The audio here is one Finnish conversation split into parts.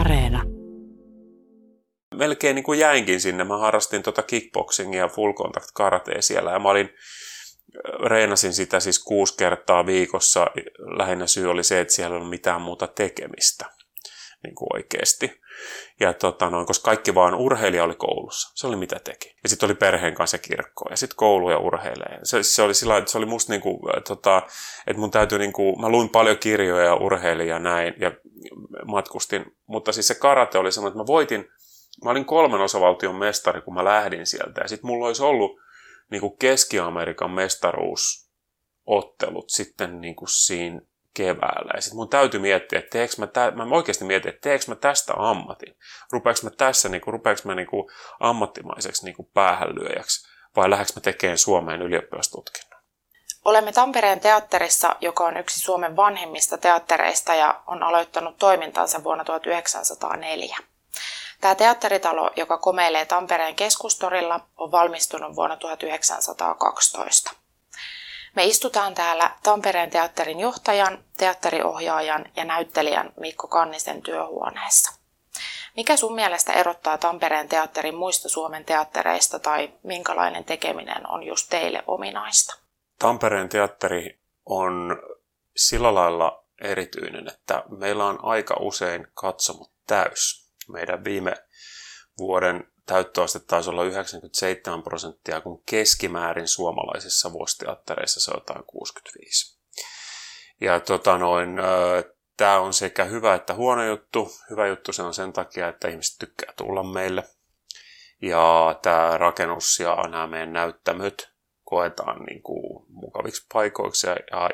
Areena. Melkein niin kuin jäinkin sinne. Mä harrastin kickboxingia ja full contact karatea siellä. Ja mä reenasin sitä siis 6 kertaa viikossa. Lähinnä syy oli se, että siellä ei ollut mitään muuta tekemistä. Niin kuin oikeasti. Ja koska kaikki vaan urheilija oli koulussa. Se oli mitä teki. Ja sitten oli perheen kanssa kirkko. Ja sitten koulu ja urheilee. Se oli sillä että se oli musta niinku, että mun täytyy niinku, mä luin paljon kirjoja ja urheilin ja näin. Ja matkustin. Mutta siis se karate oli semmoinen, että mä olin 3 osavaltion mestari, kun mä lähdin sieltä. Ja sitten mulla olisi ollut niinku Keski-Amerikan mestaruusottelut sitten niinku siinä keväällä. Ja sitten mun täytyy miettiä, että mä oikeasti mietin, että teekö mä tästä ammatin? Rupeeks mä ammattimaiseksi niinku päähänlyöjäksi? Vai lähdekö mä tekemään Suomeen ylioppilastutkinnon? Olemme Tampereen teatterissa, joka on yksi Suomen vanhimmista teattereista ja on aloittanut toimintansa vuonna 1904. Tämä teatteritalo, joka komeilee Tampereen keskustorilla, on valmistunut vuonna 1912. Me istutaan täällä Tampereen teatterin johtajan, teatteriohjaajan ja näyttelijän Mikko Kannisen työhuoneessa. Mikä sun mielestä erottaa Tampereen teatterin muista Suomen teattereista tai minkälainen tekeminen on just teille ominaista? Tampereen teatteri on sillä lailla erityinen, että meillä on aika usein katsomot täys. Meidän viime vuoden täyttöaste taisi olla 97%, kun keskimäärin suomalaisissa vuositeattereissa se on jotain 65. Ja tämä on sekä hyvä että huono juttu. Hyvä juttu se on sen takia, että ihmiset tykkää tulla meille. Ja tämä rakennus ja nämä meidän näyttämöt koetaan niin kuin mukaviksi paikoiksi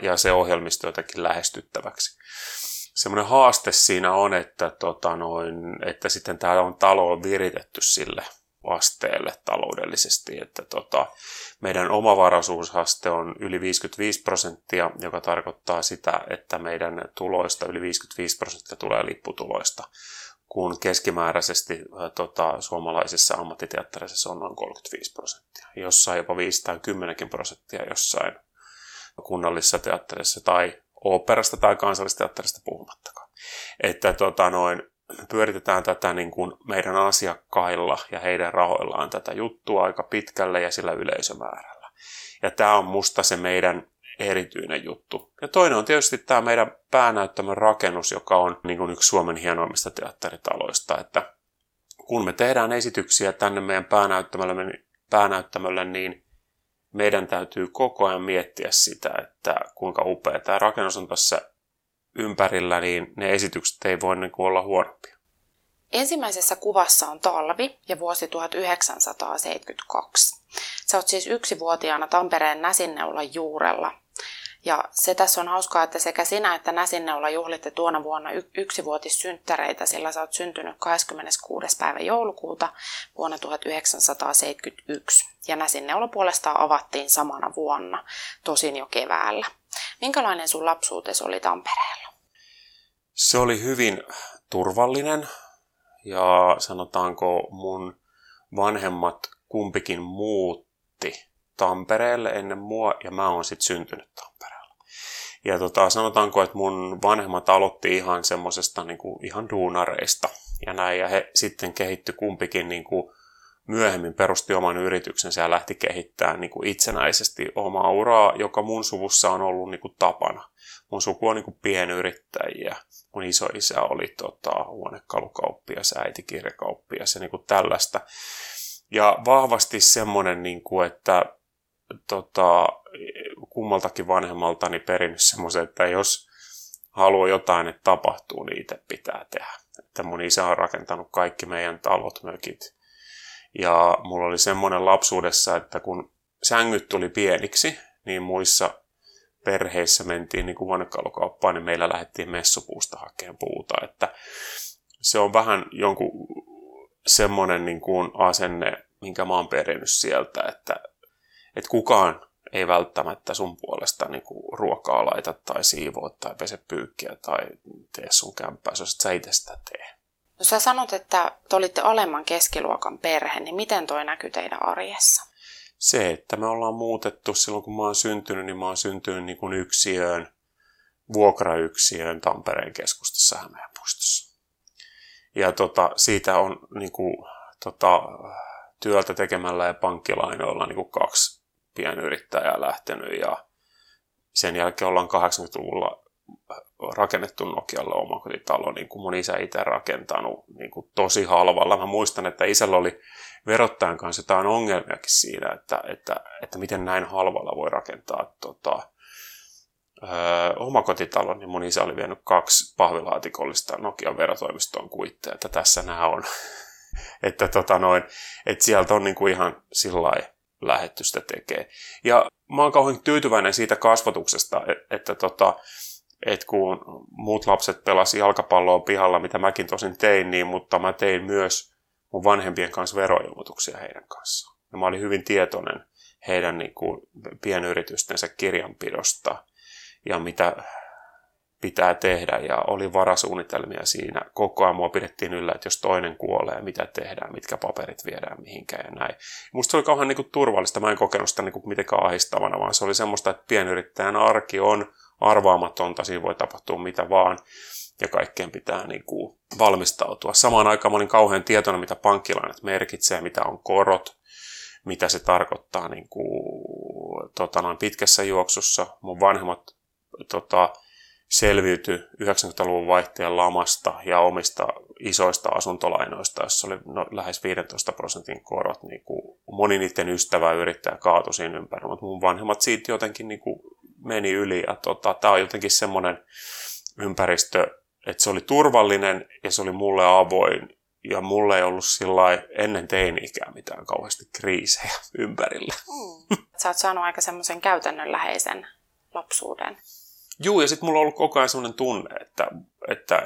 ja se ohjelmisto jotenkin lähestyttäväksi. Semmoinen haaste siinä on, että, että sitten täällä on talo viritetty sille asteelle taloudellisesti. Että meidän omavaraisuusaste on yli 55%, joka tarkoittaa sitä, että meidän tuloista yli 55% tulee lipputuloista, kun keskimääräisesti suomalaisissa ammattiteattereissa on noin 35%. Jossain jopa 5 tai 10% jossain kunnallisessa teatterissa tai oopperasta tai kansallisteatterista puhumattakaan. Että pyöritetään tätä niin kuin meidän asiakkailla ja heidän rahoillaan tätä juttua aika pitkälle ja sillä yleisömäärällä. Ja tämä on musta se meidän erityinen juttu. Ja toinen on tietysti tämä meidän päänäyttämön rakennus, joka on niin kuin yksi Suomen hienoimmista teatteritaloista. Että kun me tehdään esityksiä tänne meidän päänäyttämölle, niin meidän täytyy koko ajan miettiä sitä, että kuinka upea tämä rakennus on tässä ympärillä, niin ne esitykset ei voi niin kuin olla huonompia. Ensimmäisessä kuvassa on talvi ja vuosi 1972. Sä oot siis 1-vuotiaana Tampereen Näsinneulan juurella. Ja se tässä on hauskaa, että sekä sinä että Näsinneula juhlitte tuona vuonna 1-vuotissynttäreitä, sillä sä oot syntynyt 26. päivä joulukuuta vuonna 1971. Ja Näsinneula puolestaan avattiin samana vuonna, tosin jo keväällä. Minkälainen sun lapsuutesi oli Tampereella? Se oli hyvin turvallinen ja sanotaanko mun vanhemmat kumpikin muutti Tampereelle ennen mua ja mä oon sitten syntynyt Tampereella. Ja sanotaanko, että mun vanhemmat aloitti ihan semmosesta niinku ihan duunareista ja näin ja he sitten kehittyi kumpikin niinku myöhemmin perusti oman yrityksensä ja lähti kehittämään niinku itsenäisesti omaa uraa, joka mun suvussa on ollut niinku tapana. Mun suku on niinku pienyrittäjiä. Mun isoisä oli huonekalukauppias, äiti kirjakauppias ja niinku tällaista. Ja vahvasti semmoinen niinku että kummaltakin vanhemmaltani perinnyt semmoisen, että jos haluaa jotain, että tapahtuu, niin itse pitää tehdä. Että mun isä on rakentanut kaikki meidän talot, mökit. Ja mulla oli semmoinen lapsuudessa, että kun sängyt tuli pieniksi, niin muissa perheissä mentiin niin kuin huonekalukauppaan, niin meillä lähdettiin messupuusta hakemaan puuta. Että se on vähän jonkun semmoinen niin kuin asenne, minkä mä oon perinnyt sieltä, että kukaan ei välttämättä sun puolesta niinku ruokaa laita tai siivoo tai pese pyykkiä tai tee sun kämppääsi, jos et sä itse sitä tee. No sä sanot, että te olitte alemman keskiluokan perhe, niin miten toi näkyy teidän arjessa? Se, että me ollaan muutettu silloin kun mä oon syntynyt, niin mä oon syntynyt niin kuin vuokrayksiöön Tampereen keskustassa Hämeenpuistossa. Ja siitä on työltä tekemällä ja pankkilainoilla kaksi pienyrittäjää lähtenyt, ja sen jälkeen ollaan 80-luvulla rakennettu Nokialle omakotitalo, niin kuin mun isä itse rakentanut niin kuin tosi halvalla. Mä muistan, että isällä oli verottajan kanssa jotain ongelmiakin siinä, että miten näin halvalla voi rakentaa omakotitalo, niin mun isä oli vienyt 2 pahvilaatikollista Nokian verotoimistoon kuitteja, että tässä nämä on. Että että sieltä on niinku ihan sillai lähdetty sitä tekee. Ja mä oon kauhean tyytyväinen siitä kasvatuksesta, että kun muut lapset pelasi jalkapalloa pihalla, mitä mäkin tosin tein, niin mutta mä tein myös mun vanhempien kanssa veroilmoituksia heidän kanssaan. Ja mä olin hyvin tietoinen heidän niinku pienyritystensä kirjanpidosta ja mitä pitää tehdä, ja oli varasuunnitelmia siinä. Koko ajan mua pidettiin yllä, että jos toinen kuolee, mitä tehdään, mitkä paperit viedään mihinkään ja näin. Musta se oli kauhean niinku turvallista. Mä en kokenut sitä niinku mitenkään ahistavana, vaan se oli semmoista, että pienyrittäjän arki on arvaamatonta, siinä voi tapahtua mitä vaan, ja kaikkeen pitää niinku valmistautua. Samaan aikaan mä olin kauhean tietoinen, mitä pankkilainat merkitsee, mitä on korot, mitä se tarkoittaa niinku, pitkässä juoksussa. Mun vanhemmat selviytyi 90-luvun vaihteen lamasta ja omista isoista asuntolainoista, jossa oli lähes 15% korot. Niin moni niiden ystävä yrittää kaatui siinä ympäri, mutta mun vanhemmat siitä jotenkin niin kuin meni yli. Ja tää on jotenkin semmoinen ympäristö, että se oli turvallinen ja se oli mulle avoin. Ja mulla ei ollut ennen teini-ikää mitään kauheasti kriisejä ympärillä. Sä oot saanut aika semmoisen käytännönläheisen lapsuuden. Joo, ja sitten mulla on ollut koko ajan sellainen tunne,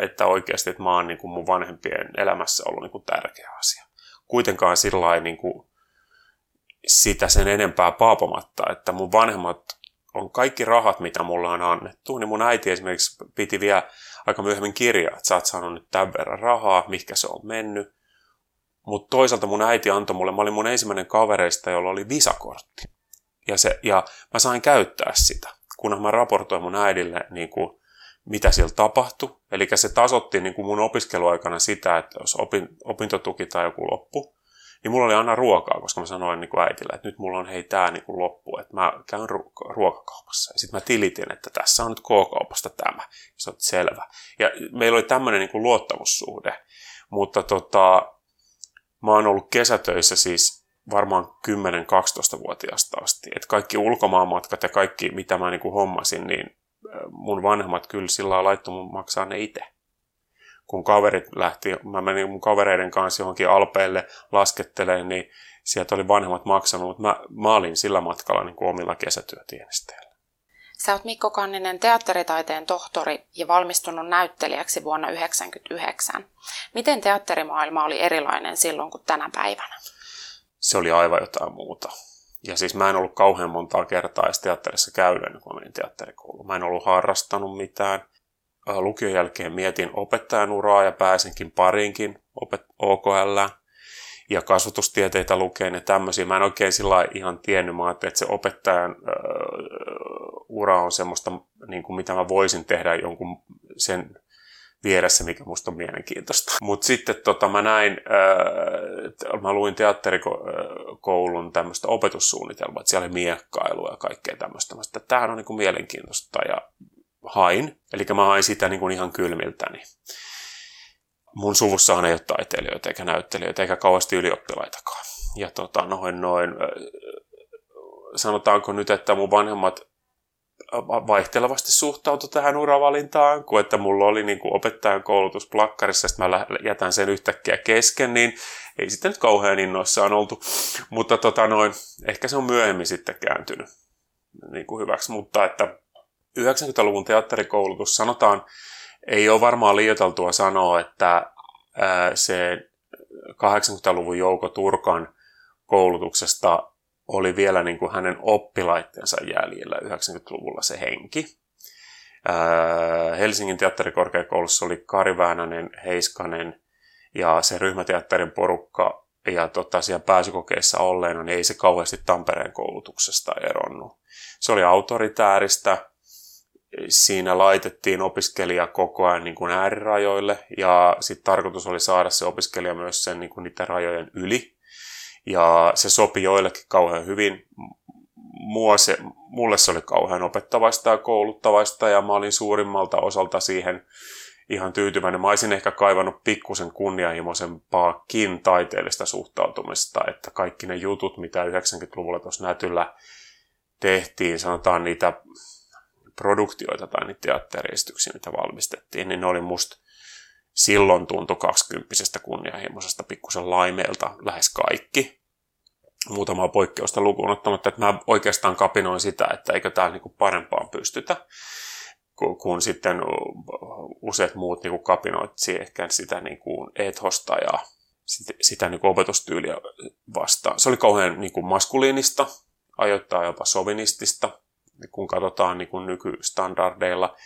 että oikeasti että mä oon niin kuin mun vanhempien elämässä ollut niin kuin tärkeä asia. Kuitenkaan sillain niin kuin sitä sen enempää paapomatta, että mun vanhemmat on kaikki rahat, mitä mulla on annettu. Niin mun äiti esimerkiksi piti vielä aika myöhemmin kirjaa, että sä oot saanut nyt tämän verran rahaa, mihinkä se on mennyt. Mutta toisaalta mun äiti antoi mulle, mä olin mun ensimmäinen kavereista, jolla oli visakortti. Ja mä sain käyttää sitä, kunhan mä raportoin mun äidille, niin kuin, mitä siellä tapahtui. Eli se tasoitti niin kuin mun opiskeluaikana sitä, että jos opintotuki tai joku loppu, niin mulla oli aina ruokaa, koska mä sanoin niin kuin äitille, että nyt mulla on tää niin kuin loppu, että mä käyn ruokakaupassa. Ja sitten mä tilitin, että tässä on nyt K-kaupasta tämä, se on selvä. Ja meillä oli tämmöinen niin kuin luottamussuhde, mutta mä oon ollut kesätöissä siis varmaan 10-12-vuotiaasta asti. Että kaikki ulkomaanmatkat ja kaikki, mitä mä niinku hommasin, niin mun vanhemmat kyllä sillä lailla laittoi mun maksaa ne itse. Kun kaverit lähti, mä menin mun kavereiden kanssa johonkin Alpeille laskettelemaan, niin sieltä oli vanhemmat maksanut, mutta mä olin sillä matkalla niinku omilla kesätyötienesteillä. Sä oot Mikko Kanninen teatteritaiteen tohtori ja valmistunut näyttelijäksi vuonna 1999. Miten teatterimaailma oli erilainen silloin kuin tänä päivänä? Se oli aivan jotain muuta. Ja siis mä en ollut kauhean montaa kertaa edes teatterissa käynyt, kun mä menin teatterikouluun. Mä en ollut harrastanut mitään. Lukion jälkeen mietin opettajan uraa ja pääsinkin pariinkin OKL:ään. Ja kasvatustieteitä lukeen ja tämmöisiä. Mä en oikein sillä ihan tiennyt. Mä ajattelin, että se opettajan ura on semmoista, niin kuin mitä mä voisin tehdä jonkun sen vieressä, mikä musta on mielenkiintoista. Mutta sitten mä näin, mä luin teatterikoulun tämmöistä opetussuunnitelmaa, että siellä oli miekkailua ja kaikkea tämmöistä. Tämähän on niinku mielenkiintoista ja hain. Eli mä hain sitä niinku ihan kylmiltäni. Mun suvussahan ei ole taiteilijoita eikä näyttelijöitä eikä kauheasti ylioppilaitakaan. Ja sanotaanko nyt, että mun vanhemmat vaihtelevasti suhtautui tähän uravalintaan, kun että mulla oli niin kuin opettajan koulutus plakkarissa, että mä jätän sen yhtäkkiä kesken, niin ei sitten nyt kauhean innoissaan oltu. Mutta ehkä se on myöhemmin sitten kääntynyt niin kuin hyväksi. Mutta että 90-luvun teatterikoulutus, sanotaan, ei ole varmaan liioiteltua sanoa, että se 80-luvun Jouko Turkan koulutuksesta oli vielä niin kuin hänen oppilaittensa jäljellä 90-luvulla se henki. Helsingin teatterikorkeakoulussa oli Kari Väänänen, Heiskanen ja se ryhmäteatterin porukka. Ja siellä pääsykokeissa olleena niin ei se kauheasti Tampereen koulutuksesta eronnut. Se oli autoritääristä Siinä laitettiin opiskelija koko ajan niin kuin äärirajoille, ja sitten tarkoitus oli saada se opiskelija myös sen, niin kuin niiden rajojen yli. Ja se sopi joillekin kauhean hyvin. Mulle se oli kauhean opettavaista ja kouluttavaista, ja mä olin suurimmalta osalta siihen ihan tyytyväinen. Mä olisin ehkä kaivannut pikkusen kunnianhimoisempaakin taiteellista suhtautumista, että kaikki ne jutut, mitä 90-luvulla tuossa Nätyllä tehtiin, sanotaan niitä produktioita tai niitä teatteriesityksiä, mitä valmistettiin, niin ne oli musta silloin tuntui 20-vuotiaasta kunnianhimoisesta pikkusen laimeelta lähes kaikki. Muutamaa poikkeusta lukuun ottamatta, että mä oikeastaan kapinoin sitä, että eikö täällä niinku parempaan pystytä, kun sitten useat muut niinku kapinoitsi ehkä sitä niinku ethosta ja sitä niinku opetustyyliä vastaan. Se oli kauhean niinku maskuliinista, ajoittain jopa sovinistista, kun katsotaan niin kuin nykystandardeilla,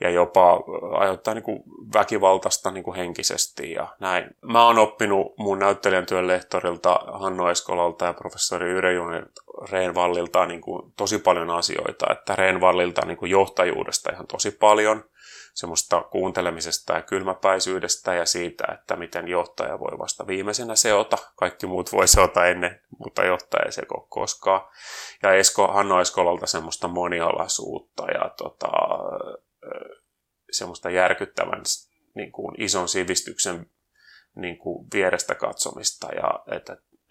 ja jopa ajoittain niin kuin väkivaltaista niin kuin henkisesti ja näin. Mä oon oppinut mun näyttelijän työn lehtorilta Hanno Eskolalta ja professori Yrjö Juhlin Rehnvallilta niin kuin tosi paljon asioita, että Rehnvallilta niin kuin johtajuudesta ihan tosi paljon, semmoista kuuntelemisesta ja kylmäpäisyydestä ja siitä, että miten johtaja voi vasta viimeisenä seota. Kaikki muut voi seota ennen, mutta johtaja ei seko koskaan. Ja Hanno Eskolalta semmoista monialaisuutta ja semmoista järkyttävän niin kuin ison sivistyksen niin kuin vierestä katsomista. Ja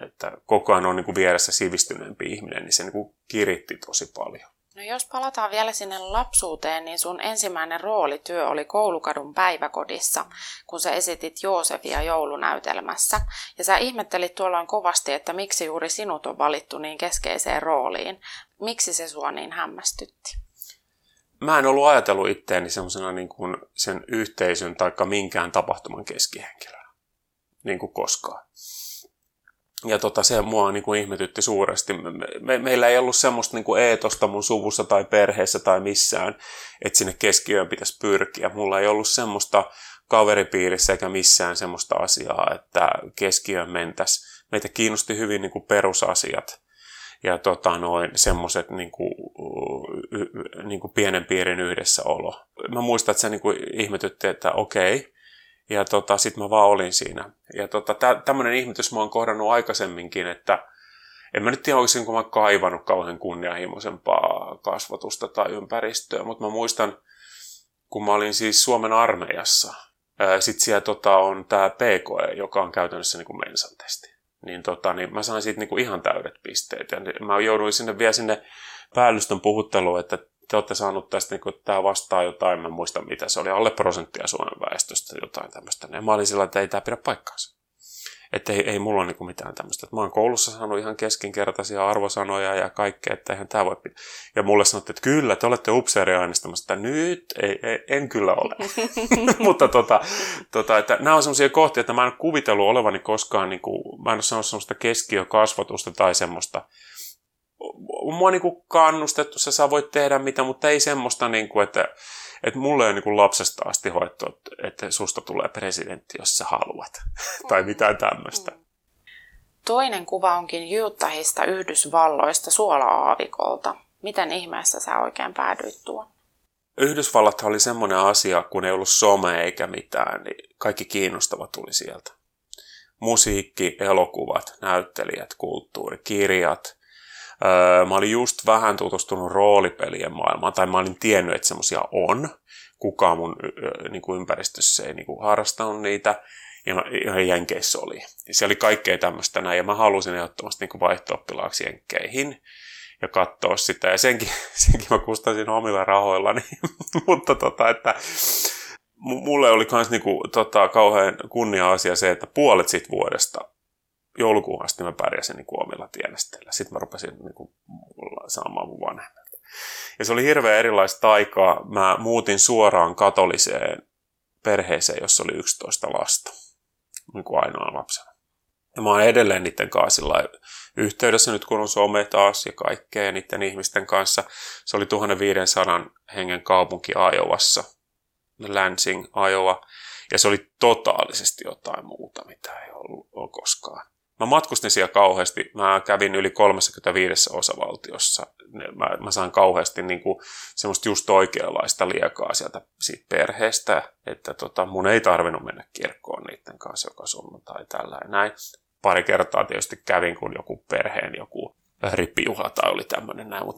että koko ajan on niin kuin vieressä sivistyneempi ihminen, niin se niin kuin kiritti tosi paljon. No jos palataan vielä sinne lapsuuteen, niin sun ensimmäinen roolityö oli Koulukadun päiväkodissa, kun sä esitit Joosefia joulunäytelmässä. Ja sä ihmettelit tuolloin kovasti, että miksi juuri sinut on valittu niin keskeiseen rooliin. Miksi se sua niin hämmästytti? Mä en ollut ajatellut itteeni semmoisena niin kuin sen yhteisön tai minkään tapahtuman keskihenkilönä, niin kuin koskaan. Ja se mua niin kuin ihmetytti suuresti. Meillä ei ollut semmoista niin kuin eetosta mun suvussa tai perheessä tai missään, että sinne keskiöön pitäisi pyrkiä. Mulla ei ollut semmoista kaveripiirissä eikä missään semmoista asiaa, että keskiöön mentäisiin. Meitä kiinnosti hyvin niin kuin perusasiat ja semmoiset niin kuin pienen piirin yhdessäolo. Mä muistan, että se niin kuin ihmetytti, että okei. Ja sit mä vaan olin siinä. Ja tämmönen ihmetys mä oon kohdannut aikaisemminkin, että en mä nyt tiedä olisinko mä kaivannut kauhean kunnianhimoisempaa kasvatusta tai ympäristöä, mutta mä muistan, kun mä olin siis Suomen armeijassa, sit siellä on tää PKE, joka on käytännössä niinku mensan testi. Niin mä sain siitä niinku ihan täydet pisteet. Ja mä jouduin sinne päällystön puhutteluun, että te olette saanut tästä, niin tämä vastaa jotain, mä en muista mitä, se oli alle 1% Suomen väestöstä jotain tämmöistä. Ja mä olin sillä, että ei tämä pidä paikkaansa. Että ei mulla ole niin mitään tämmöistä. Mä oon koulussa saanut ihan keskinkertaisia arvosanoja ja kaikkea, että eihän tämä voi pitää. Ja mulle sanottiin, että kyllä, te olette upseeria äänestämässä, että nyt en kyllä ole. Mutta että nämä on semmoisia kohtia, että mä en ole kuvitellut olevani koskaan, niin kuin, mä en ole saanut semmoista keskiökasvatusta tai semmoista. Mua on niin kannustettu, sä voit tehdä mitä, mutta ei semmoista, niin kuin, että mulle on niin lapsesta asti hoittu, että susta tulee presidentti, jos sä haluat, tai mitään tämmöistä. Toinen kuva onkin Utahista Yhdysvalloista suola-aavikolta. Miten ihmeessä sä oikein päädyit tuon? Yhdysvallathan oli semmoinen asia, kun ei ollut somea eikä mitään, niin kaikki kiinnostava tuli sieltä. Musiikki, elokuvat, näyttelijät, kulttuuri, kirjat. Mä olin just vähän tutustunut roolipelien maailmaan, tai mä olin tiennyt, että semmoisia on. Kukaan mun ympäristössä ei harrastanut niitä, ja Jenkeissä oli. Se oli kaikkea tämmöistä näin, ja mä halusin ehdottomasti vaihto-oppilaaksi Jenkkeihin ja katsoa sitä. Ja senkin mä kustansin omilla rahoillani, mutta mulle oli kans kauhean kunnia-asia se, että puolet siitä vuodesta joulukuun asti mä pärjäsin omilla tienesteillä. Sitten mä rupesin saamaan mun vanhemmilta. Ja se oli hirveän erilaista aikaa. Mä muutin suoraan katoliseen perheeseen, jossa oli 11 lasta. Ainoa lapsena. Ja mä oon edelleen niiden kanssa yhteydessä nyt, kun on some taas ja kaikkea niiden ihmisten kanssa. Se oli 1500 hengen kaupunki Iowassa. Lansing, Iowa. Ja se oli totaalisesti jotain muuta, mitä ei ollut koskaan. Mä matkustin siellä kauheasti. Mä kävin yli 35 osavaltiossa. Mä sain kauheasti niin kuin semmoista just oikeanlaista liekaa siitä perheestä, että mun ei tarvinnut mennä kirkkoon niiden kanssa joka sunnuntai tällä ja näin. Pari kertaa tietysti kävin, kun joku perheen joku ripijuhla tai oli tämmöinen näin. Mut,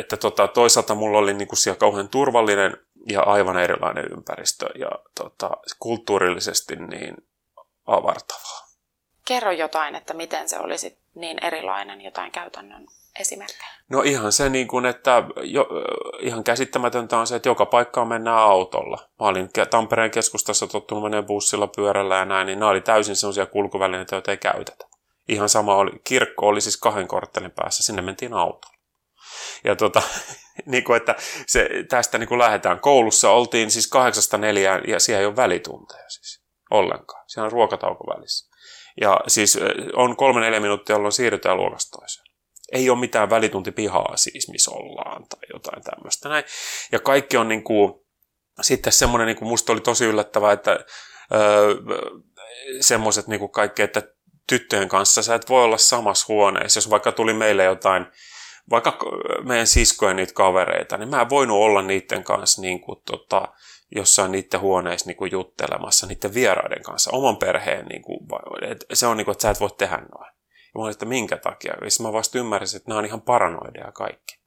että toisaalta mulla oli niin kuin siellä kauhean turvallinen ja aivan erilainen ympäristö ja kulttuurillisesti niin avartavaa. Kerro jotain, että miten se olisi niin erilainen, jotain käytännön esimerkkejä. No ihan se, niin kuin, että ihan käsittämätöntä on se, että joka paikkaan mennään autolla. Mä olin Tampereen keskustassa tottunut menee bussilla, pyörällä ja näin, niin nämä oli täysin sellaisia kulkuvälineitä, joita ei käytetä. Ihan sama oli, kirkko oli siis 2 korttelin päässä, sinne mentiin autolla. Ja niin kuin, että tästä niin kuin lähdetään. Koulussa oltiin siis 8–4 ja siellä ei ole välitunteja siis ollenkaan. Siellä on ruokatauko välissä. Ja siis on 3–4 minuuttia, jolloin siirrytään luokasta toiseen. Ei ole mitään välituntipihaa siis, missä ollaan tai jotain tämmöistä näin. Ja kaikki on niin kuin, sitten semmoinen, niin kuin musta oli tosi yllättävää, että semmoiset niin kuin kaikki, että tyttöjen kanssa sä et voi olla samassa huoneessa. Jos vaikka tuli meille jotain, vaikka meidän siskojen niitä kavereita, niin mä en voinut olla niiden kanssa niin kuin jossain niiden huoneissa niinku juttelemassa niiden vieraiden kanssa, oman perheen, niinku, se on niinku, että sä et voi tehdä noin. Ja mä olin, että minkä takia? Ja mä vasta ymmärsin, että nämä on ihan paranoideja kaikki.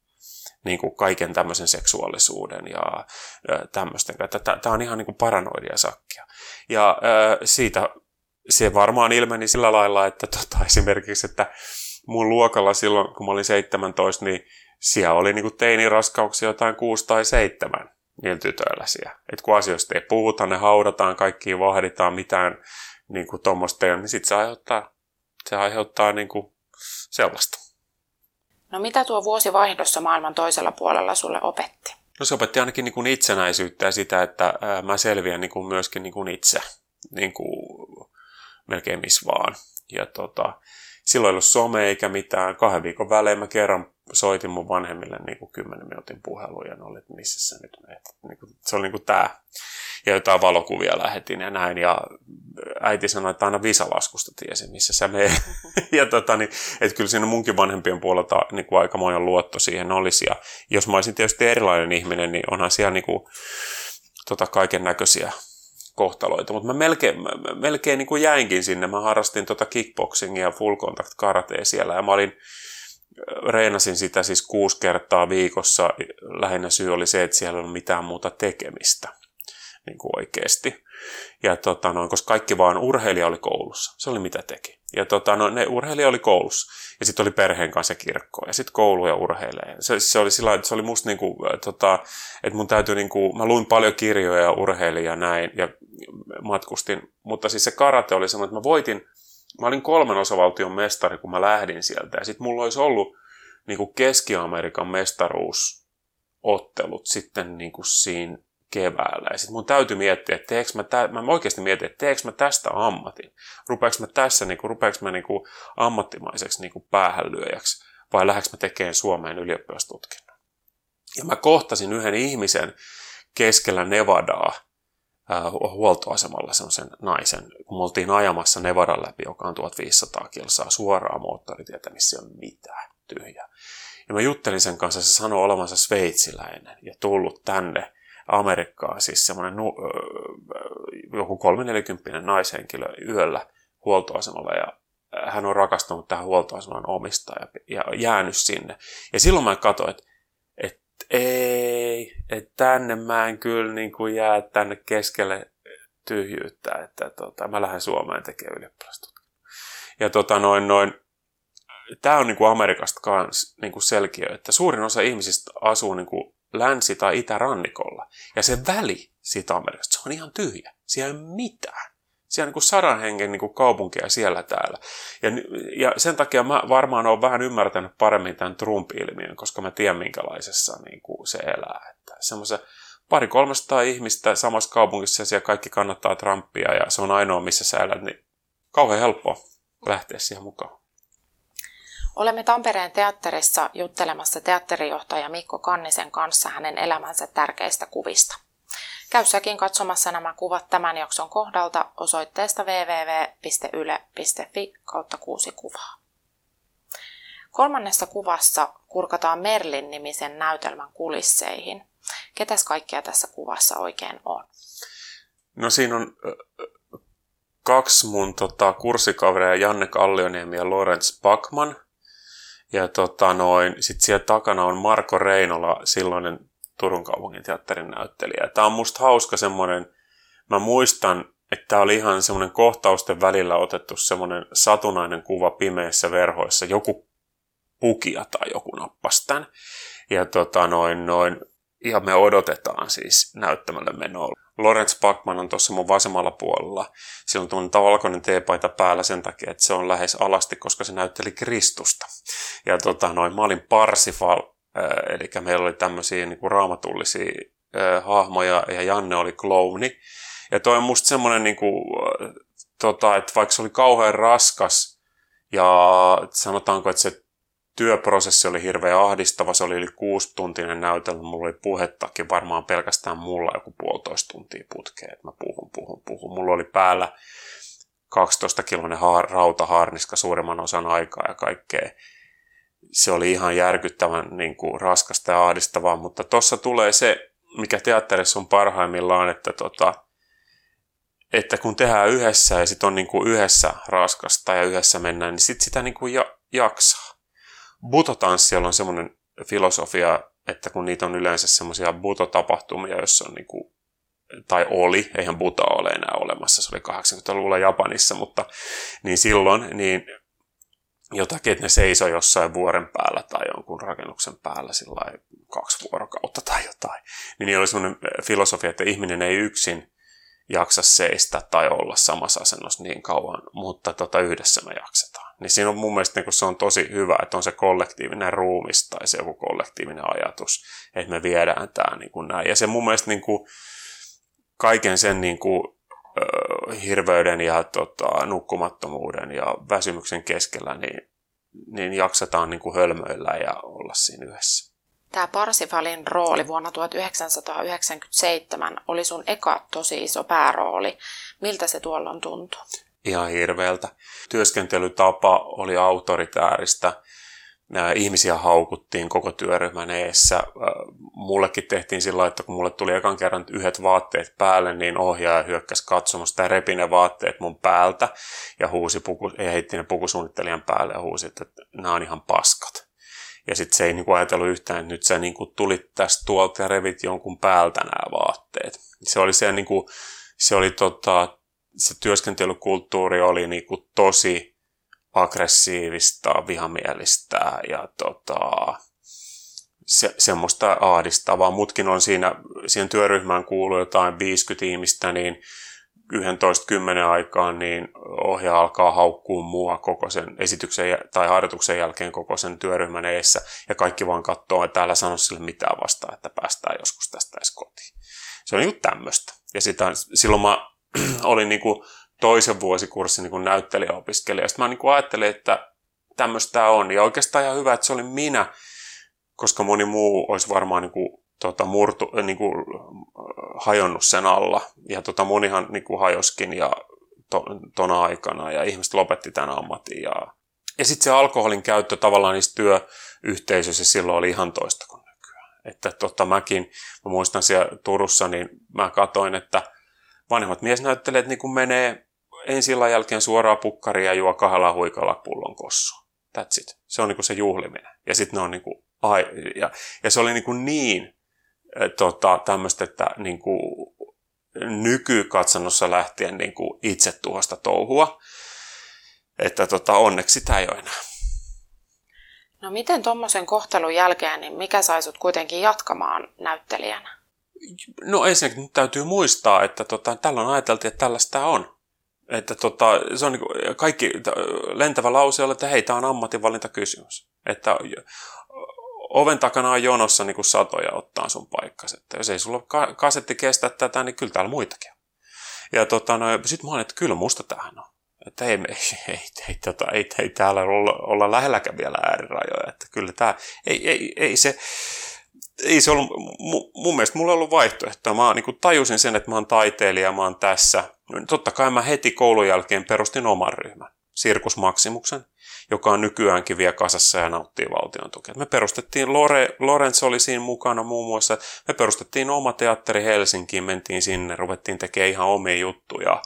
Niinku kaiken tämmöisen seksuaalisuuden ja tämmöisten. Tämä on ihan niinku paranoidia sakkia. Ja siitä se varmaan ilmeni sillä lailla, että esimerkiksi, että mun luokalla silloin, kun mä olin 17, niin siellä oli niinku teiniraskauksia jotain 6 tai 7. Niillä tytöillä siellä. Et kun asioista ei puhuta, ne haudataan, kaikkia vahditaan, mitään niin kuin tuommoista, niin sitten se aiheuttaa niin kuin sellaista. No mitä tuo vuosivaihdossa maailman toisella puolella sulle opetti? No se opetti ainakin niin kuin itsenäisyyttä ja sitä, että mä selviän niin kuin myöskin niin kuin itse, niin kuin melkein missä vaan. Ja silloin ei ollut some eikä mitään. 2 viikon välein mä kerran soitin mun vanhemmille niin kuin 10 minuutin puheluun ja ne oli, että missä sä nyt menet. Se oli niin kuin tää. Ja jotain valokuvia lähetin ja näin. Ja äiti sanoi, että aina visalaskusta tiesi, missä sä menet. Ja niin, että kyllä siinä munkin vanhempien puolelta niin kuin aikamoinen luotto siihen olisi. Ja jos mä olisin tietysti erilainen ihminen, niin onhan siellä niin kuin, kaiken näköisiä kohtaloita, mutta mä melkein niin kuin jäinkin sinne. Mä harrastin kickboxingia ja full contact karatea siellä ja mä reenasin sitä siis 6 kertaa viikossa. Lähinnä syy oli se, että siellä ei ole mitään muuta tekemistä niin kuin oikeasti. Ja koska kaikki vaan urheilija oli koulussa. Se oli mitä teki. Ja ne urheilija oli koulussa. Ja sitten oli perheen kanssa kirkkoon. Ja sitten koulu ja urheilee. Se oli sillä, että se oli musta niinku, että mun täytyy niinku, mä luin paljon kirjoja ja urheilin ja näin. Ja matkustin. Mutta siis se karate oli semmoinen, että mä olin 3 osavaltion mestari, kun mä lähdin sieltä. Ja sitten mulla olisi ollut niinku Keski-Amerikan mestaruusottelut sitten niinku siinä keväällä. Ja sitten mun täytyy miettiä, että mä oikeasti mietin, että teekö mä tästä ammatin? Rupeanko mä niinku ammattimaiseksi niinku päähänlyöjäksi? Vai lähdekö mä tekemään Suomeen ylioppilastutkinnon? Ja mä kohtasin yhden ihmisen keskellä Nevadaa huoltoasemalla semmoisen naisen, kun me oltiin ajamassa Nevadan läpi, joka on 1500 kilsaa suoraan moottoritietä, missä ei ole mitään tyhjää. Ja mä juttelin sen kanssa, se sanoi olevansa sveitsiläinen ja tullut tänne Amerikkaa, siis semmoinen joku 340-40 naishenkilö yöllä huoltoasemalla ja hän on rakastunut tähän huoltoaseman omistajan ja jäänyt sinne. Ja silloin mä katsoin, että tänne mä en kyllä niin kuin jää tänne keskelle tyhjyyttä, että mä lähden Suomeen tekemään ylioppilastutkinnon. Ja tää on niin kuin Amerikasta kans niin kuin selkiö, että suurin osa ihmisistä asuu niin kuin länsi- tai itärannikolla. Ja se väli siitä Amerikasta, se on ihan tyhjä. Siellä ei ole mitään. Siellä on niin kuin 100 hengen niin kuin kaupunkia siellä täällä. Ja sen takia mä varmaan olen vähän ymmärtänyt paremmin tämän Trump-ilmiön, koska mä tiedän minkälaisessa niin kuin se elää. Semmoisen 200–300 ihmistä samassa kaupungissa ja siellä kaikki kannattaa Trumpia ja se on ainoa missä sä elät, niin kauhean helppoa lähteä siihen mukaan. Olemme Tampereen teatterissa juttelemassa teatterijohtaja Mikko Kannisen kanssa hänen elämänsä tärkeistä kuvista. Käy säkin katsomassa nämä kuvat tämän jakson kohdalta osoitteesta www.yle.fi/6kuvaa. Kolmannessa kuvassa kurkataan Merlin-nimisen näytelmän kulisseihin. Ketäs kaikkia tässä kuvassa oikein on? No siinä on kaksi mun kurssikaveria, Janne Kallioniemi ja Lorenz Backman. Ja sitten siellä takana on Marko Reinola, silloinen Turun kaupungin teatterin näyttelijä. Tämä on musta hauska semmoinen, mä muistan, että tämä oli ihan semmoinen kohtausten välillä otettu semmoinen satunainen kuva pimeissä verhoissa. Joku pukija tai joku nappasi tämän. Ja ja me odotetaan siis näyttämälle menoa. Lorenz Backman on tuossa mun vasemmalla puolella. Sillä on tuommoinen valkoinen teepaita päällä sen takia, että se on lähes alasti, koska se näytteli Kristusta. Ja mä olin Parsifal, eli meillä oli tämmöisiä niin kuin raamatullisia hahmoja, ja Janne oli klouni. Ja toi on musta semmoinen, niin kuin, että vaikka se oli kauhean raskas, ja sanotaanko, että se työprosessi oli hirveän ahdistava, se oli yli 6-tuntinen näytelmä, mulla oli puhettakin varmaan pelkästään mulla joku 1,5 tuntia putkeen, että mä puhun. Mulla oli päällä 12-kiloinen rautaharniska suurimman osan aikaa ja kaikkea. Se oli ihan järkyttävän niin kuin raskasta ja ahdistavaa, mutta tuossa tulee se, mikä teatterissa on parhaimmillaan, että kun tehdään yhdessä ja sitten on niin kuin yhdessä raskasta ja yhdessä mennään, niin sitten sitä niin kuin jaksaa. Butotanssilla on semmoinen filosofia, että kun niitä on yleensä semmoisia butotapahtumia, joissa on niinku, tai oli, eihän buta ole enää olemassa, se oli 80-luvulla Japanissa, mutta niin silloin niin jotakin, että ne seisoi jossain vuoren päällä tai jonkun rakennuksen päällä sillä 2 vuorokautta tai jotain. Niin oli semmoinen filosofia, että ihminen ei yksin jaksa seistä tai olla samassa asennossa niin kauan, mutta yhdessä me jaksetaan. Niin siinä on mun mielestä niin se on tosi hyvä, että on se kollektiivinen ruumis tai se joku kollektiivinen ajatus, että me viedään tämä niin näin. Ja se mun mielestä niin kuin, kaiken sen niin kuin, hirveyden ja nukkumattomuuden ja väsymyksen keskellä, niin jaksetaan niin kuin hölmöillä ja olla siinä yhdessä. Tämä Parsifalin rooli vuonna 1997 oli sun eka tosi iso päärooli. Miltä se tuolloin tuntui? Ihan hirveältä. Työskentelytapa oli autoritääristä. Ihmisiä haukuttiin koko työryhmän eessä. Mullekin tehtiin sillä, että kun mulle tuli ekan kerran yhdet vaatteet päälle, niin ohjaaja hyökkäsi katsomasta ja repi ne vaatteet mun päältä ja heitti ne pukusuunnittelijan päälle ja huusi, että nämä on ihan paskat. Ja sitten se ei niinku ajatellut yhtään, että nyt sä niinku tulit tästä tuolta ja revit jonkun päältä nämä vaatteet. Se työskentelykulttuuri oli niinku tosi aggressiivista, vihamielistä ja semmoista ahdistavaa. Mutkin on siihen työryhmään kuului jotain 50 ihmistä, niin 11.10 aikaan niin ohjaaja alkaa haukkua mua koko sen esityksen tai harjoituksen jälkeen koko sen työryhmän edessä. Ja kaikki vaan katsoo, että älä sano sille mitään vastaan, että päästään joskus tästä edes kotiin. Se on niin kuin tämmöistä. Ja silloin mä olin niin kuin toisen vuosikurssin niin kuin näyttelijäopiskelija. Sitten mä niin kuin ajattelin, että tämmöistä on. Ja oikeastaan ihan hyvä, että se oli minä, koska moni muu olisi varmaan niin kuin hajonnut sen alla. Ja monihan hajoskin ja tona aikana ja ihmiset lopetti tämän ammatin. Ja sitten se alkoholin käyttö tavallaan niissä työyhteisöissä silloin oli ihan toista kuin nykyään. Että mä muistan siellä Turussa, niin mä katsoin, että vanhemmat miesnäyttelijät niin kun menee ensi-illan jälkeen suoraan pukkariin ja juo 2 huikalla pullon kossua. That's it. Se on niin se juhliminen. Ja sitten ne on ja se oli niin tämmöistä, että nykykatsannossa lähtien itse tuosta touhua, että onneksi sitä ei ole enää. No miten tuommoisen kohtelun jälkeen, niin mikä sai sut kuitenkin jatkamaan näyttelijänä? No ensinnäkin nyt täytyy muistaa, että tällöin ajateltiin, että tällaista on. Että se on kaikki lentävä lause oli, että hei, tämä on ammatinvalintakysymys. Että oven takana on jonossa niin kuin satoja ottaa sun paikkas. Että jos ei sulla kasetti kestä tätä, niin kyllä täällä muitakin on. Ja sit mä olen, että kyllä musta tämähän on. Että ei täällä olla lähelläkään vielä äärirajoja. Että kyllä tää, ei se ei se ollut, mun mielestä mulla ei ollut vaihtoehtoa. Mä niin kuin tajusin sen, että mä oon taiteilija, mä oon tässä. Totta kai mä heti koulun jälkeen perustin oman ryhmän, Sirkus Maximuksen, joka on nykyäänkin vielä kasassa ja nauttii valtion tukea. Me perustettiin, Lorenz oli siinä mukana muun muassa, me perustettiin oma teatteri Helsinkiin, mentiin sinne, ruvettiin tekemään ihan omia juttuja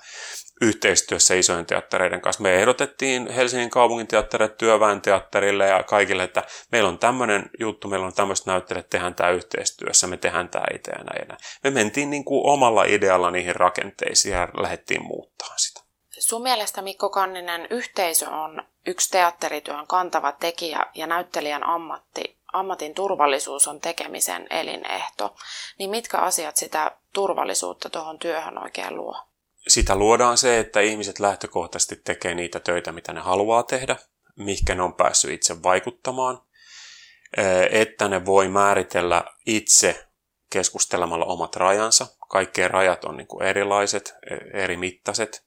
yhteistyössä isojen teattereiden kanssa. Me ehdotettiin Helsingin kaupungin teatterille, työväen teatterille ja kaikille, että meillä on tämmöinen juttu, meillä on tämmöistä näyttelijät, tehdään tämä yhteistyössä, me tehdään tämä itse ja näin. Me mentiin niin kuin omalla idealla niihin rakenteisiin ja lähdettiin muuttaa sitä. Sun mielestä, Mikko Kanninen, yhteisö on yksi teatterityön kantava tekijä ja näyttelijän ammatin turvallisuus on tekemisen elinehto. Niin mitkä asiat sitä turvallisuutta tuohon työhön oikein luo? Sitä luodaan se, että ihmiset lähtökohtaisesti tekee niitä töitä, mitä ne haluaa tehdä, mihinkä ne on päässyt itse vaikuttamaan, että ne voi määritellä itse keskustelemalla omat rajansa. Kaikkien rajat on niin kuin erilaiset, eri mittaiset,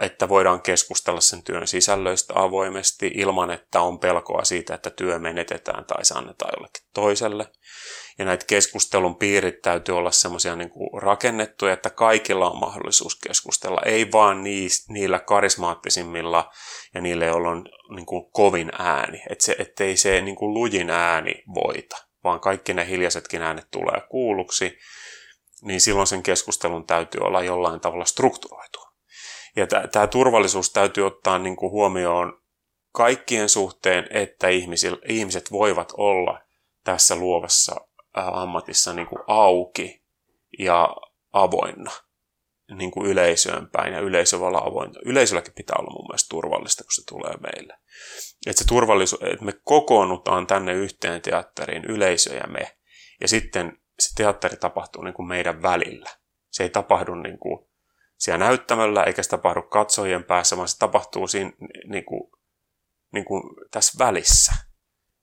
että voidaan keskustella sen työn sisällöistä avoimesti ilman, että on pelkoa siitä, että työ menetetään tai se annetaan jollekin toiselle. Ja näitä keskustelun piirit täytyy olla semmoisia niin kuin rakennettuja, että kaikilla on mahdollisuus keskustella. Ei vaan niillä karismaattisimmilla ja niillä, joilla on niin kuin kovin ääni. Ettei se niin kuin lujin ääni voita, vaan kaikki ne hiljaisetkin äänet tulee kuulluksi. Niin silloin sen keskustelun täytyy olla jollain tavalla strukturoitua. Ja tämä turvallisuus täytyy ottaa niin kuin huomioon kaikkien suhteen, että ihmiset voivat olla tässä luovassa ammatissa niin kuin auki ja avoinna niin kuin yleisöön päin, ja yleisö voi olla avointa. Yleisölläkin pitää olla mun mielestä turvallista, kun se tulee meille. Että me kokoonnutaan tänne yhteen teatteriin, yleisö ja me, ja sitten se teatteri tapahtuu niin kuin meidän välillä. Se ei tapahdu niin kuin siellä näyttämällä, eikä se tapahdu katsojien päässä, vaan se tapahtuu siinä, niin kuin tässä välissä.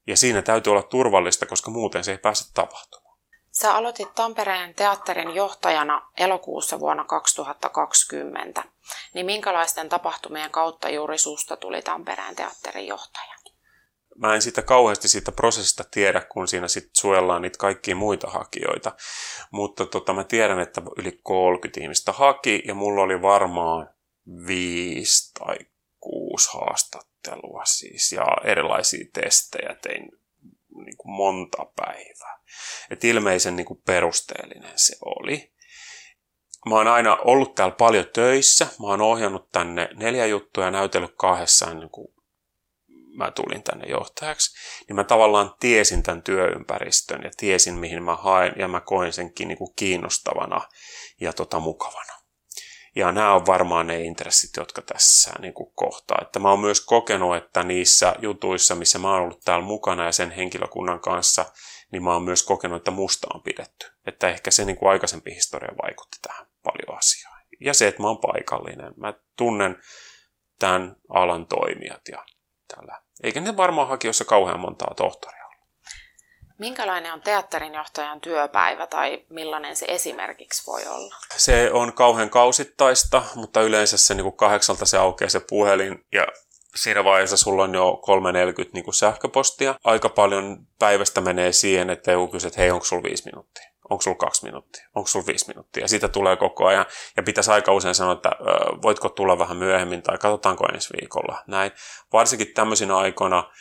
Ja siinä täytyy olla turvallista, koska muuten se ei pääse tapahtumaan. Sä aloitit Tampereen teatterin johtajana elokuussa vuonna 2020. Niin minkälaisten tapahtumien kautta juuri susta tuli Tampereen teatterin johtaja? Mä en sitä kauheasti siitä prosessista tiedä, kun siinä sit suojellaan niitä kaikkia muita hakijoita. Mutta mä tiedän, että yli 30 ihmistä haki ja mulla oli varmaan 5 tai 6 haastattelua siis, ja erilaisia testejä tein niin kuin monta päivää. Et ilmeisen niin kuin perusteellinen se oli. Mä oon aina ollut täällä paljon töissä. Mä oon ohjannut tänne 4 juttua ja näytellyt 2 niin kuin mä tulin tänne johtajaksi, niin mä tavallaan tiesin tämän työympäristön ja tiesin, mihin mä haen, ja mä koin senkin niin kuin kiinnostavana ja mukavana. Ja nämä on varmaan ne intressit, jotka tässä niin kuin kohtaa. Että mä oon myös kokenut, että niissä jutuissa, missä mä oon ollut täällä mukana ja sen henkilökunnan kanssa, niin mä oon myös kokenut, että musta on pidetty. Että ehkä se niin kuin aikaisempi historia vaikutti tähän paljon asiaan. Ja se, että mä oon paikallinen. Mä tunnen tämän alan toimijat ja tällä. Eikä ne varmaan hakijoissa kauhean montaa tohtoria ole. Minkälainen on teatterinjohtajan työpäivä tai millainen se esimerkiksi voi olla? Se on kauhean kausittaista, mutta yleensä se niin kuin 8 se aukeaa se puhelin ja siinä vaiheessa sulla on jo 3:40 niin kuin sähköpostia. Aika paljon päivästä menee siihen, että joku kysyy, että hei, onko sulla 5 minuuttia? Onko sulla 2 minuuttia? Onko sulla 5 minuuttia? Ja siitä tulee koko ajan. Ja pitäisi aika usein sanoa, että voitko tulla vähän myöhemmin tai katsotaanko ensi viikolla. Näin. Varsinkin tämmöisinä aikoina,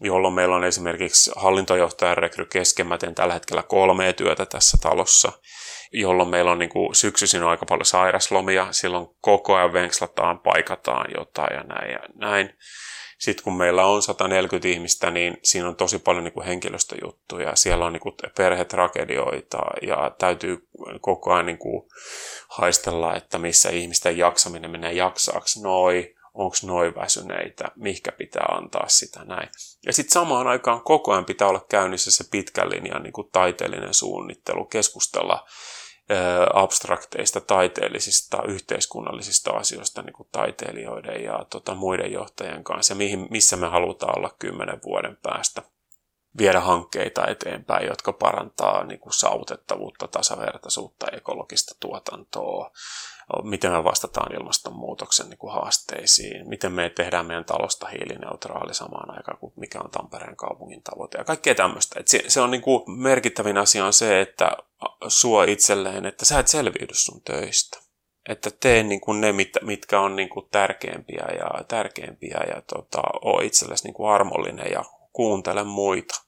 jolloin meillä on esimerkiksi hallintojohtajan rekry kesken. Mä teen tällä hetkellä 3 työtä tässä talossa, jolloin meillä on niin kuin syksyisin aika paljon sairaslomia. Silloin koko ajan venkslataan, paikataan jotain ja näin ja näin. Sitten kun meillä on 140 ihmistä, niin siinä on tosi paljon niin kuin henkilöstöjuttuja. Siellä on niin kuin perhetragedioita ja täytyy koko ajan niin kuin haistella, että missä ihmisten jaksaminen menee jaksaaksi noi, onko noi väsyneitä, mihinkä pitää antaa sitä näin. Ja sitten samaan aikaan koko ajan pitää olla käynnissä se pitkän linjan niin kuin taiteellinen suunnittelu, keskustella abstrakteista, taiteellisista, yhteiskunnallisista asioista niin kuin taiteilijoiden ja muiden johtajien kanssa, ja missä me halutaan olla 10 vuoden päästä. viedä hankkeita eteenpäin, jotka parantaa niin kuin saavutettavuutta, tasavertaisuutta, ekologista tuotantoa, miten me vastataan ilmastonmuutoksen niin kuin haasteisiin, miten me tehdään meidän talosta hiilineutraali samaan aikaan kuin mikä on Tampereen kaupungin tavoite ja kaikkea tämmöistä. Se on niin kuin merkittävin asia on se, että suo itselleen, että sä et selviydy sun töistä. Että tee niin kuin ne, mitkä on niin kuin tärkeimpiä ja ole itsellesi niin kuin armollinen ja kuuntele muita.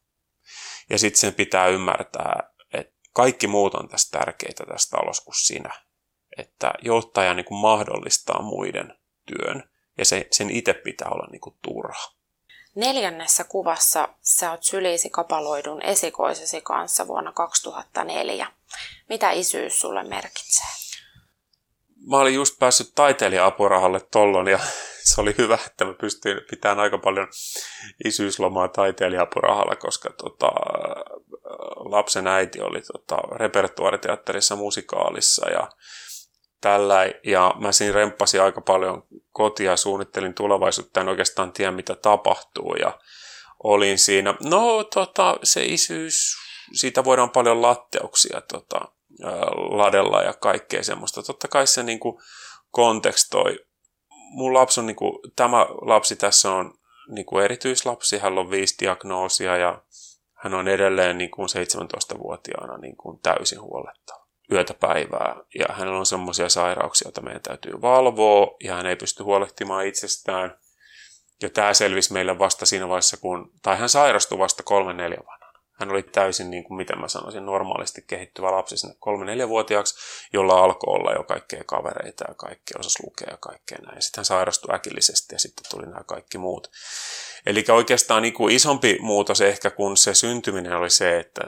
Ja sitten sen pitää ymmärtää, että kaikki muut on tässä tärkeitä tässä talossa kuin sinä. Että johtaja niin kuin mahdollistaa muiden työn ja sen itse pitää olla niin kuin turha. 4. kuvassa sä oot syliisi kapaloidun esikoisesi kanssa vuonna 2004. Mitä isyys sulle merkitsee? Mä olin just päässyt taiteilija-apurahalle tollon ja se oli hyvä, että mä pystyin pitämään aika paljon isyyslomaa taiteilija-apurahalla, koska lapsen äiti oli repertuaariteatterissa musikaalissa ja tällä. Ja mä siinä remppasin aika paljon kotia, suunnittelin tulevaisuutta, en oikeastaan tiedä mitä tapahtuu ja olin siinä. Se isyys, siitä voidaan paljon latteuksia ladella ja kaikkea semmoista. Totta kai se niin kuin kontekstoi. Mun lapsi on, niin kuin, tämä lapsi tässä on niin kuin erityislapsi, hän on 5 diagnoosia ja hän on edelleen niin kuin 17-vuotiaana niin kuin täysin huollettava yötä päivää. Ja hänellä on semmoisia sairauksia, joita meidän täytyy valvoa ja hän ei pysty huolehtimaan itsestään. Ja tämä selvisi meille vasta siinä vaiheessa, kun hän sairastui vasta 3-4-vuotiaana. Hän oli täysin, niin kuin miten mä sanoisin, normaalisti kehittyvä lapsi sinne 3-4-vuotiaaksi, jolla alkoi olla jo kaikkea kavereita ja kaikkea, osasi lukea ja kaikkea näin. Sitten hän sairastui äkillisesti ja sitten tuli nämä kaikki muut. Eli oikeastaan niin kuin isompi muutos ehkä kuin se syntyminen oli se, että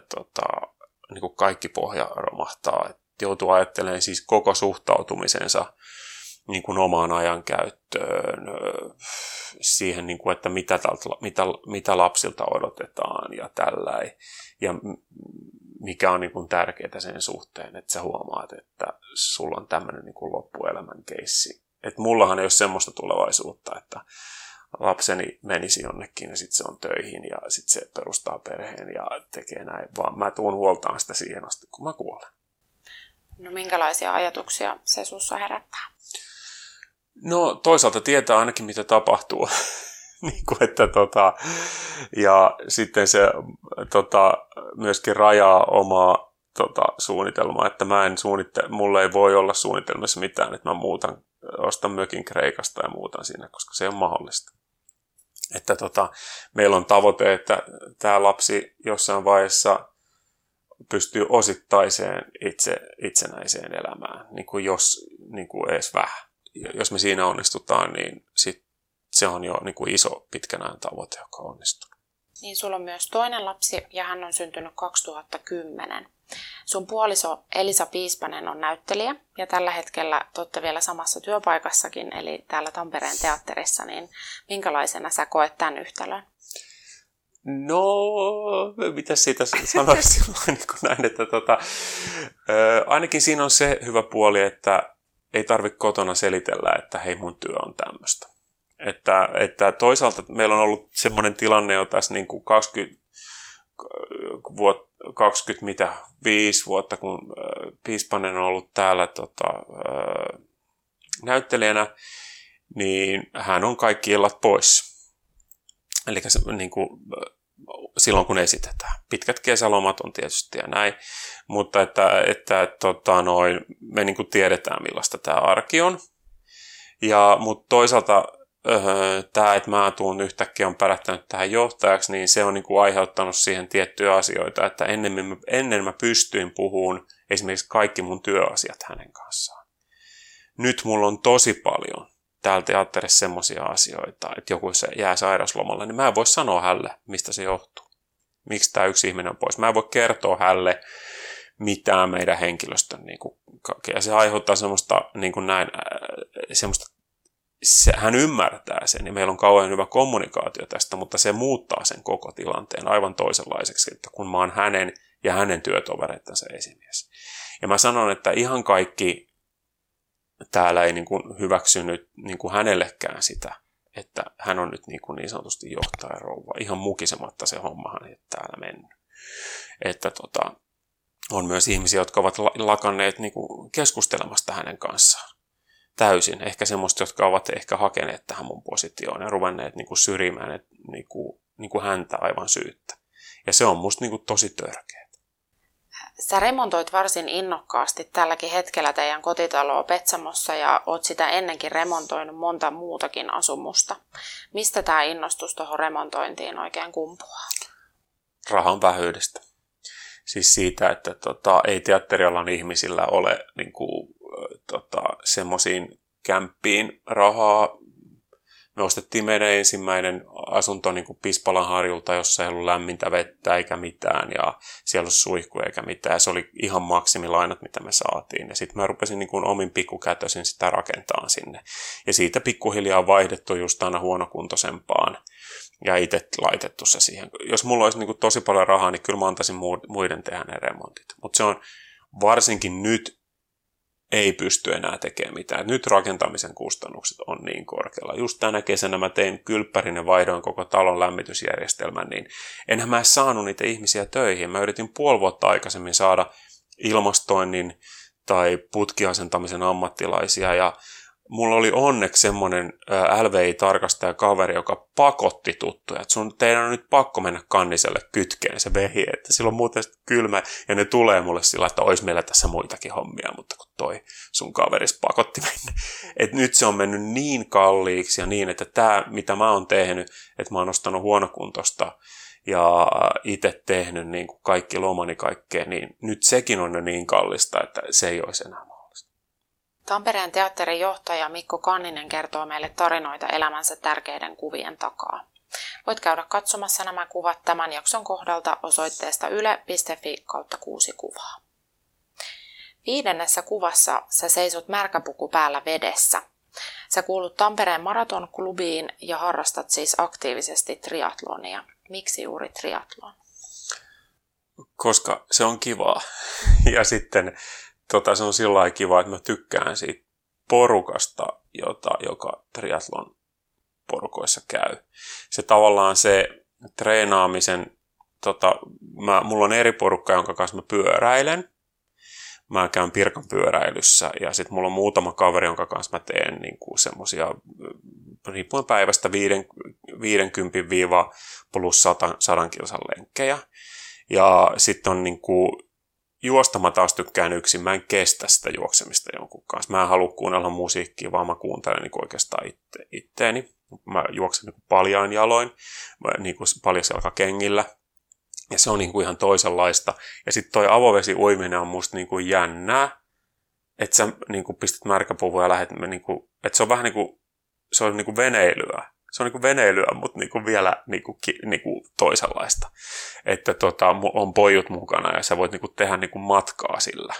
niin kuin kaikki pohja romahtaa. Joutuu ajattelemaan siis koko suhtautumisensa niin kuin omaan ajankäyttöön, siihen, niin kuin, että mitä lapsilta odotetaan ja tälläin. Ja mikä on niin kuin tärkeää sen suhteen, että sä huomaat, että sulla on tämmöinen niin kuin loppuelämän keissi. Että mullahan ei ole semmoista tulevaisuutta, että lapseni menisi jonnekin ja sitten se on töihin ja sitten se perustaa perheen ja tekee näin. Vaan mä tuun huoltaan sitä siihen asti, kun mä kuolen. No minkälaisia ajatuksia se sussa herättää? No toisaalta tietää ainakin mitä tapahtuu. Niin kuin, että ja sitten se myöskin rajaa omaa suunnitelmaa, että mulla ei voi olla suunnitelmassa mitään, että mä ostan mökin Kreikasta ja muutan sinne, koska se on mahdollista. Että meillä on tavoite, että tämä lapsi jossain vaiheessa pystyy osittaiseen itsenäiseen elämään, niin kuin jos niin kuin edes vähän. Jos me siinä onnistutaan, niin sit se on jo niin kuin iso pitkän ajan tavoite, joka onnistuu. Niin sulla on myös toinen lapsi ja hän on syntynyt 2010. Sun puoliso Elisa Piispanen on näyttelijä ja tällä hetkellä te olette vielä samassa työpaikassakin, eli täällä Tampereen teatterissa, niin minkälaisena sä koet tämän yhtälön? No, mitä siitä sanoisi niin kuin näin, että ainakin siinä on se hyvä puoli, että ei tarvitse kotona selitellä, että hei mun työ on tämmöistä. Että toisaalta meillä on ollut semmoinen tilanne jo tässä niin kuin 25 vuotta, kun Piispanen on ollut täällä näyttelijänä, niin hän on kaikki illat pois. Eli niin kuin silloin kun esitetään. Pitkät kesälomat on tietysti ja näin, mutta me niin kuin tiedetään millaista tämä arki on. Mutta toisaalta tämä, että mä tuun yhtäkkiä on pärähtänyt tähän johtajaksi, niin se on niin kuin aiheuttanut siihen tiettyjä asioita, että ennen mä pystyin puhumaan esimerkiksi kaikki mun työasiat hänen kanssaan. Nyt mulla on tosi paljon täällä teatterissa semmoisia asioita, että joku jää sairauslomalle, niin mä en voi sanoa hälle, mistä se johtuu. Miksi tämä yksi ihminen on pois? Mä en voi kertoa hälle mitään meidän henkilöstön. Niin kuin, ja se aiheuttaa semmoista, niin kuin näin, hän ymmärtää sen, ja meillä on kauhean hyvä kommunikaatio tästä, mutta se muuttaa sen koko tilanteen aivan toisenlaiseksi, että kun mä oon hänen ja hänen työtovereittansa esimies. Ja mä sanon, että ihan kaikki täällä ei niin kuin hyväksynyt niin kuin hänellekään sitä, että hän on nyt niin sanotusti johtajarouva. Ihan mukisematta se hommahan ei täällä mennyt. Että on myös ihmisiä, jotka ovat lakanneet niin kuin keskustelemasta hänen kanssaan täysin. Ehkä semmoista, jotka ovat ehkä hakeneet tähän mun positioon ja ruvenneet niin kuin syrjimään niin kuin häntä aivan syyttä. Ja se on musta niin kuin tosi törkeä. Sä remontoit varsin innokkaasti tälläkin hetkellä teidän kotitaloa Petsamossa ja oot sitä ennenkin remontoinut monta muutakin asumusta. Mistä tämä innostus tuohon remontointiin oikein kumpuaa? Rahan vähyydestä. Siis siitä, että ei teatterialan ihmisillä ole niin kuin, semmoisiin kämppiin rahaa. Me ostettiin meidän ensimmäinen asunto niin kuin Pispalan harjulta, jossa ei ollut lämmintä vettä eikä mitään ja siellä oli suihkuja eikä mitään. Se oli ihan maksimilainat, mitä me saatiin. Ja sitten mä rupesin niin kuin omin pikkukätösin sitä rakentamaan sinne. Ja siitä pikkuhiljaa on vaihdettu just aina huonokuntoisempaan ja itse laitettu se siihen. Jos mulla olisi niin kuin tosi paljon rahaa, niin kyllä mä antaisin muiden tehdä ne remontit. Mutta se on varsinkin nyt. Ei pysty enää tekemään mitään. Nyt rakentamisen kustannukset on niin korkealla. Just tänä kesänä mä tein kylppärin ja vaihdoin koko talon lämmitysjärjestelmän, niin enhän mä saanut niitä ihmisiä töihin. Mä yritin puoli vuotta aikaisemmin saada ilmastoinnin tai putkiasentamisen ammattilaisia, ja mulla oli onneksi semmoinen LVI-tarkastajakaveri, joka pakotti tuttuja, että teidän on nyt pakko mennä Kanniselle kytkeen se vehi, että sillä on muuten kylmä, ja ne tulee mulle sillä, että olisi meillä tässä muitakin hommia, mutta kun toi sun kaveris pakotti mennä. Että nyt se on mennyt niin kalliiksi ja niin, että tämä, mitä mä oon tehnyt, että mä oon ostanut huonokuntosta ja itse tehnyt niin kuin kaikki lomani kaikkea, niin nyt sekin on jo niin kallista, että se ei olisi enää. Tampereen teatterin johtaja Mikko Kanninen kertoo meille tarinoita elämänsä tärkeiden kuvien takaa. Voit käydä katsomassa nämä kuvat tämän jakson kohdalta osoitteesta yle.fi/6kuvaa. 5. kuvassa sä seisot märkäpuku päällä vedessä. Sä kuulut Tampereen maratonklubiin ja harrastat siis aktiivisesti triatlonia. Miksi juuri triatlon? Koska se on kivaa. Ja sitten se on sillä lailla kiva, että mä tykkään siitä porukasta, joka triathlon porukoissa käy. Se tavallaan se treenaamisen, mulla on eri porukka, jonka kanssa mä pyöräilen. Mä käyn Pirkan pyöräilyssä ja sitten mulla on muutama kaveri, jonka kanssa mä teen niinku semmosia riippuen päivästä 50-100 kilsan lenkkejä. Ja sitten on niinku juosta mä taas tykkään yksin, mä en kestä sitä juoksemista jonkun kanssa. Mä en halua kuunnella musiikkia, vaan mä kuuntelen niin oikeastaan itteeni. Mä juoksen niin paljain jaloin, niin paljaselkakengillä. Ja se on niin ihan toisenlaista. Ja sitten toi avovesi uiminen on musta niin jännää, että sä niin pistät märkäpuvun ja lähdet. Niin että se on vähän niin kuin, se on niin veneilyä. Se on niin kuin veneilyä, mutta niin kuin vielä niin kuin toisenlaista. Että on pojut mukana ja sä voit niin kuin tehdä niin kuin matkaa sillä,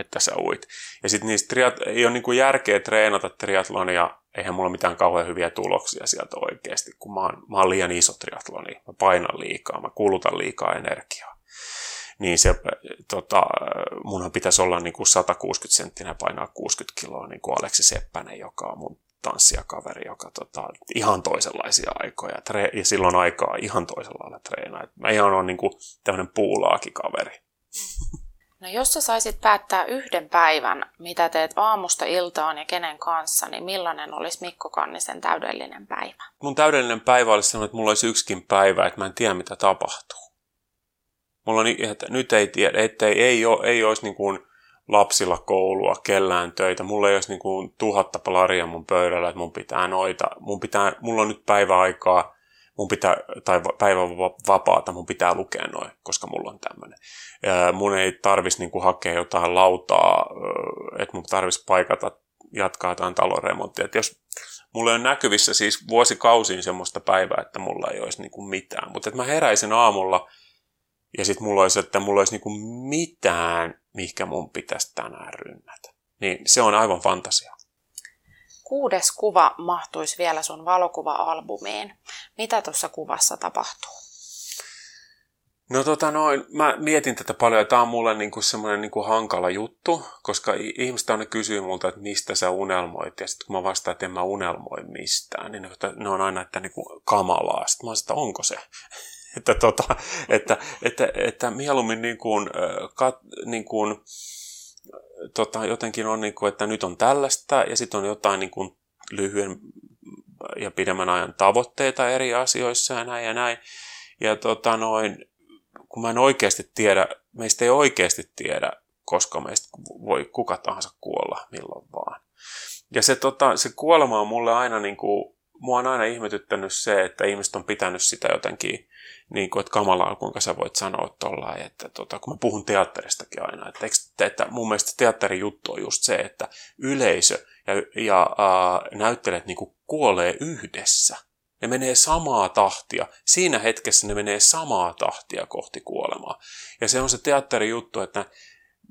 että sä uit. Ja sitten niistä ei ole niin kuin järkeä treenata triatlonia. Eihän mulla mitään kauhean hyviä tuloksia sieltä oikeasti, kun mä oon liian iso triatloni. Mä painan liikaa, mä kulutan liikaa energiaa. Niin se, munhan pitäisi olla niin kuin 160 senttinä painaa 60 kiloa, niin kuin Aleksi Seppänen, joka on mun tanssijakaveri, joka ihan toisenlaisia aikoja, ja silloin aikaa ihan toisella lailla treenaa. Mä ihan on niinku tämmönen puulaakikaveri. No jos sä saisit päättää yhden päivän, mitä teet aamusta iltaan ja kenen kanssa, niin millainen olisi Mikko Kannisen täydellinen päivä? Mun täydellinen päivä olisi sellainen, että mulla olisi yksikin päivä, että mä en tiedä mitä tapahtuu. Mulla on, että nyt ei tiedä, ettei ei olisi niin kuin lapsilla koulua, kellään töitä. Mulla ei olisi niin kuin 1000 palaria mun pöydällä, että mun pitää noita. Mulla on nyt päiväaikaa, tai päivän vapaata, mun pitää lukea noin, koska mulla on tämmöinen. Mun ei tarvitsisi niin kuin hakea jotain lautaa, että mun tarvitsisi paikata, jatkaa jotain talonremonttia. Et jos mulla on näkyvissä siis vuosikausiin semmoista päivää, että mulla ei olisi niin kuin mitään. Mutta mä heräisin aamulla, ja sitten mulla olisi, että mulla olisi niinku mitään, mihinkä mun pitäisi tänään rynnätä. Niin se on aivan fantasia. 6. kuva mahtuisi vielä sun valokuva-albumiin. Mitä tuossa kuvassa tapahtuu? No mä mietin tätä paljon, ja tämä on mulle semmoinen hankala juttu, koska ihmiset aina kysyy multa, että mistä sä unelmoit, ja sitten kun mä vastaan, että en mä unelmoi mistään, niin ne on aina, että kamalaa. Sitten mä sanon, että onko se? että mieluummin jotenkin on, että nyt on tällaista, ja sitten on jotain lyhyen ja pidemmän ajan tavoitteita eri asioissa ja näin ja näin. Ja kun mä en oikeasti tiedä, meistä ei oikeasti tiedä, koska meistä voi kuka tahansa kuolla milloin vaan. Ja se kuolema on mulle aina, mua on aina ihmetyttänyt se, että ihmiset on pitänyt sitä jotenkin, että kamalaa, kuinka sä voit sanoa tollain, että kun mä puhun teatteristakin aina, että mun mielestä teatterijuttu on just se, että yleisö ja näyttelijät kuolee yhdessä. Ne menee samaa tahtia. Siinä hetkessä ne menee samaa tahtia kohti kuolemaa. Ja se on se teatterijuttu, että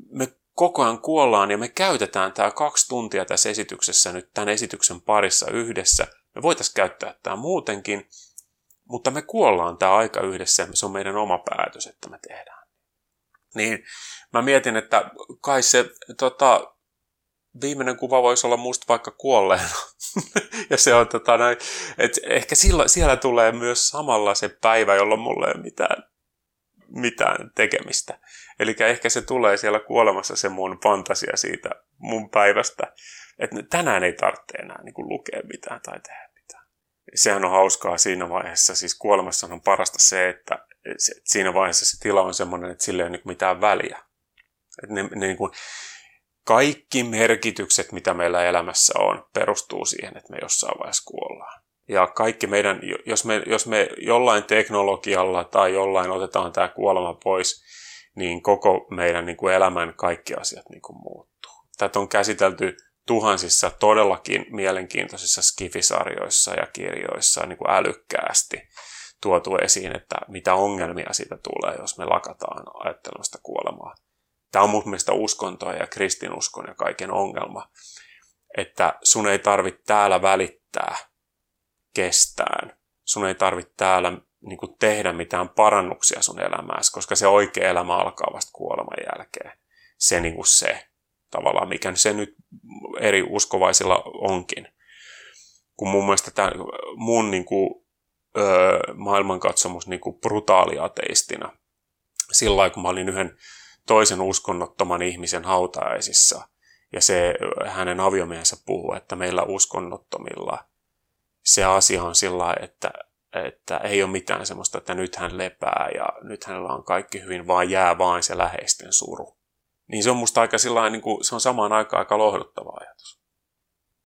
me koko ajan kuollaan ja me käytetään tämä 2 tuntia tässä esityksessä nyt tämän esityksen parissa yhdessä. Me voitaisiin käyttää tämä muutenkin, mutta me kuollaan tämä aika yhdessä. Se on meidän oma päätös, että me tehdään. Niin mä mietin, että kai se viimeinen kuva voisi olla musta vaikka kuolleena. Ja se on ehkä siellä tulee myös samalla se päivä, jolloin mulla ei ole mitään tekemistä. Eli ehkä se tulee siellä kuolemassa se mun fantasia siitä mun päivästä, että tänään ei tarvitse enää lukea mitään tai tehdä mitään. Sehän on hauskaa siinä vaiheessa, siis kuolemassa on parasta se, että siinä vaiheessa se tila on semmoinen, että sillä ei ole mitään väliä. Että ne kaikki merkitykset, mitä meillä elämässä on, perustuu siihen, että me jossain vaiheessa kuollaan. Ja kaikki meidän, jos me jollain teknologialla tai jollain otetaan tämä kuolema pois, niin koko meidän elämän kaikki asiat muuttuu. Tätä on käsitelty tuhansissa todellakin mielenkiintoisissa skifisarjoissa ja kirjoissa älykkäästi tuotu esiin, että mitä ongelmia siitä tulee, jos me lakataan ajattelemasta kuolemaa. Tämä on mun mielestä uskontoa ja kristinuskon ja kaiken ongelma, että sun ei tarvitse täällä välittää kestään. Sun ei tarvitse täällä tehdä mitään parannuksia sun elämääsi, koska se oikea elämä alkaa vasta kuoleman jälkeen. Se se tavallaan, mikä se nyt eri uskovaisilla onkin. Kun mun mielestä tämä mun maailmankatsomus brutaali ateistina. Silloin kun mä olin yhden toisen uskonnottoman ihmisen hautajaisissa, ja se hänen aviomiehensä puhuu, että meillä uskonnottomilla se asia on sillä, että ei ole mitään semmoista, että nyt hän lepää ja nyt hänellä on kaikki hyvin, vaan jää vain se läheisten suru. Niin se on musta aika sillain, se on samaan aikaan aika lohduttava ajatus.